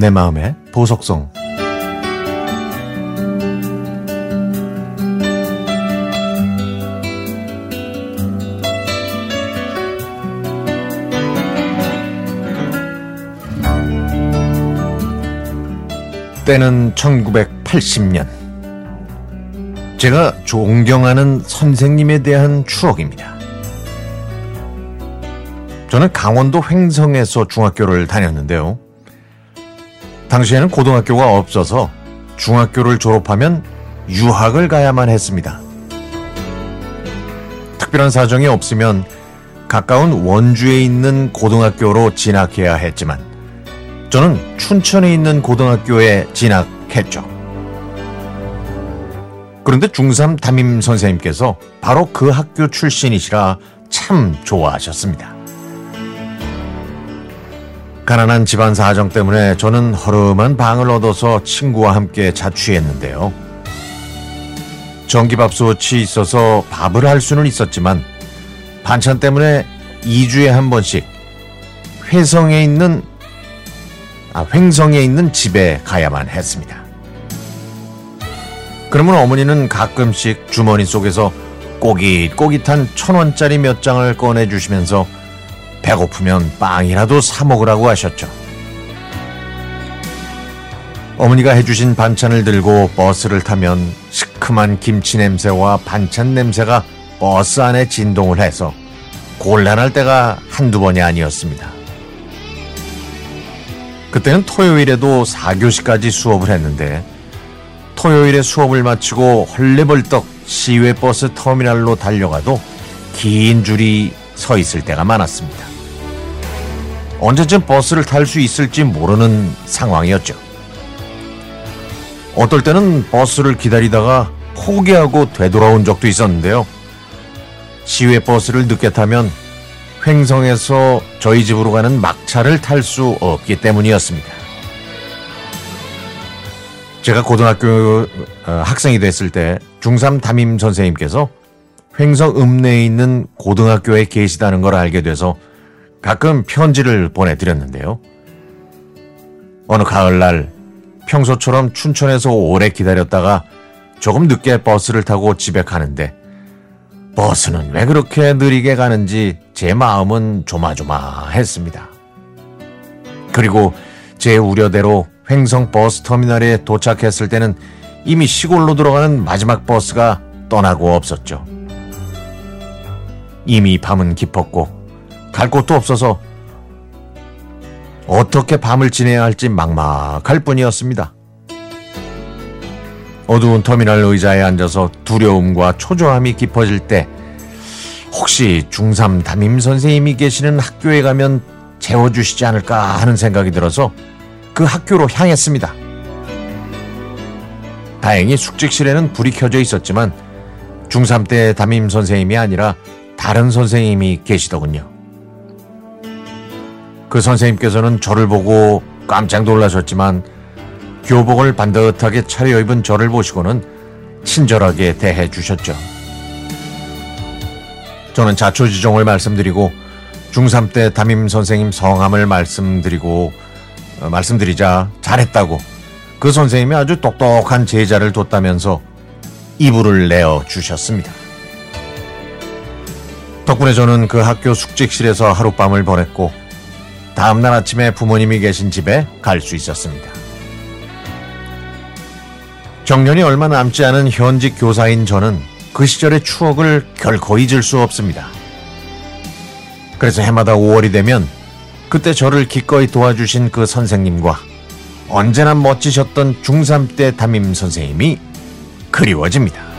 내 마음의 보석성. 때는 1980년. 제가 존경하는 선생님에 대한 추억입니다. 저는 강원도 횡성에서 중학교를 다녔는데요. 당시에는 고등학교가 없어서 중학교를 졸업하면 유학을 가야만 했습니다. 특별한 사정이 없으면 가까운 원주에 있는 고등학교로 진학해야 했지만 저는 춘천에 있는 고등학교에 진학했죠. 그런데 중3 담임 선생님께서 바로 그 학교 출신이시라 참 좋아하셨습니다. 가난한 집안 사정 때문에 저는 허름한 방을 얻어서 친구와 함께 자취했는데요. 전기밥솥이 있어서 밥을 할 수는 있었지만 반찬 때문에 2주에 한 번씩 횡성에 있는 집에 가야만 했습니다. 그러면 어머니는 가끔씩 주머니 속에서 꼬깃꼬깃한 1,000원짜리 몇 장을 꺼내주시면서 배고프면 빵이라도 사 먹으라고 하셨죠. 어머니가 해주신 반찬을 들고 버스를 타면 시큼한 김치 냄새와 반찬 냄새가 버스 안에 진동을 해서 곤란할 때가 한두 번이 아니었습니다. 그때는 토요일에도 4교시까지 수업을 했는데 토요일에 수업을 마치고 헐레벌떡 시외버스 터미널로 달려가도 긴 줄이 서 있을 때가 많았습니다. 언제쯤 버스를 탈 수 있을지 모르는 상황이었죠. 어떨 때는 버스를 기다리다가 포기하고 되돌아온 적도 있었는데요. 시외버스를 늦게 타면 횡성에서 저희 집으로 가는 막차를 탈 수 없기 때문이었습니다. 제가 고등학교 학생이 됐을 때 중3 담임 선생님께서 횡성 읍내에 있는 고등학교에 계시다는 걸 알게 돼서 가끔 편지를 보내드렸는데요. 어느 가을날 평소처럼 춘천에서 오래 기다렸다가 조금 늦게 버스를 타고 집에 가는데 버스는 왜 그렇게 느리게 가는지 제 마음은 조마조마했습니다. 그리고 제 우려대로 횡성 버스터미널에 도착했을 때는 이미 시골로 들어가는 마지막 버스가 떠나고 없었죠. 이미 밤은 깊었고 갈 곳도 없어서 어떻게 밤을 지내야 할지 막막할 뿐이었습니다. 어두운 터미널 의자에 앉아서 두려움과 초조함이 깊어질 때 혹시 중3 담임 선생님이 계시는 학교에 가면 재워주시지 않을까 하는 생각이 들어서 그 학교로 향했습니다. 다행히 숙직실에는 불이 켜져 있었지만 중3 때 담임 선생님이 아니라 다른 선생님이 계시더군요. 그 선생님께서는 저를 보고 깜짝 놀라셨지만 교복을 반듯하게 차려입은 저를 보시고는 친절하게 대해 주셨죠. 저는 자초지종을 말씀드리고 중3 때 담임 선생님 성함을 말씀드리자 잘했다고 그 선생님이 아주 똑똑한 제자를 뒀다면서 이불을 내어 주셨습니다. 덕분에 저는 그 학교 숙직실에서 하룻밤을 보냈고 다음날 아침에 부모님이 계신 집에 갈 수 있었습니다. 정년이 얼마 남지 않은 현직 교사인 저는 그 시절의 추억을 결코 잊을 수 없습니다. 그래서 해마다 5월이 되면 그때 저를 기꺼이 도와주신 그 선생님과 언제나 멋지셨던 중3 때 담임 선생님이 그리워집니다.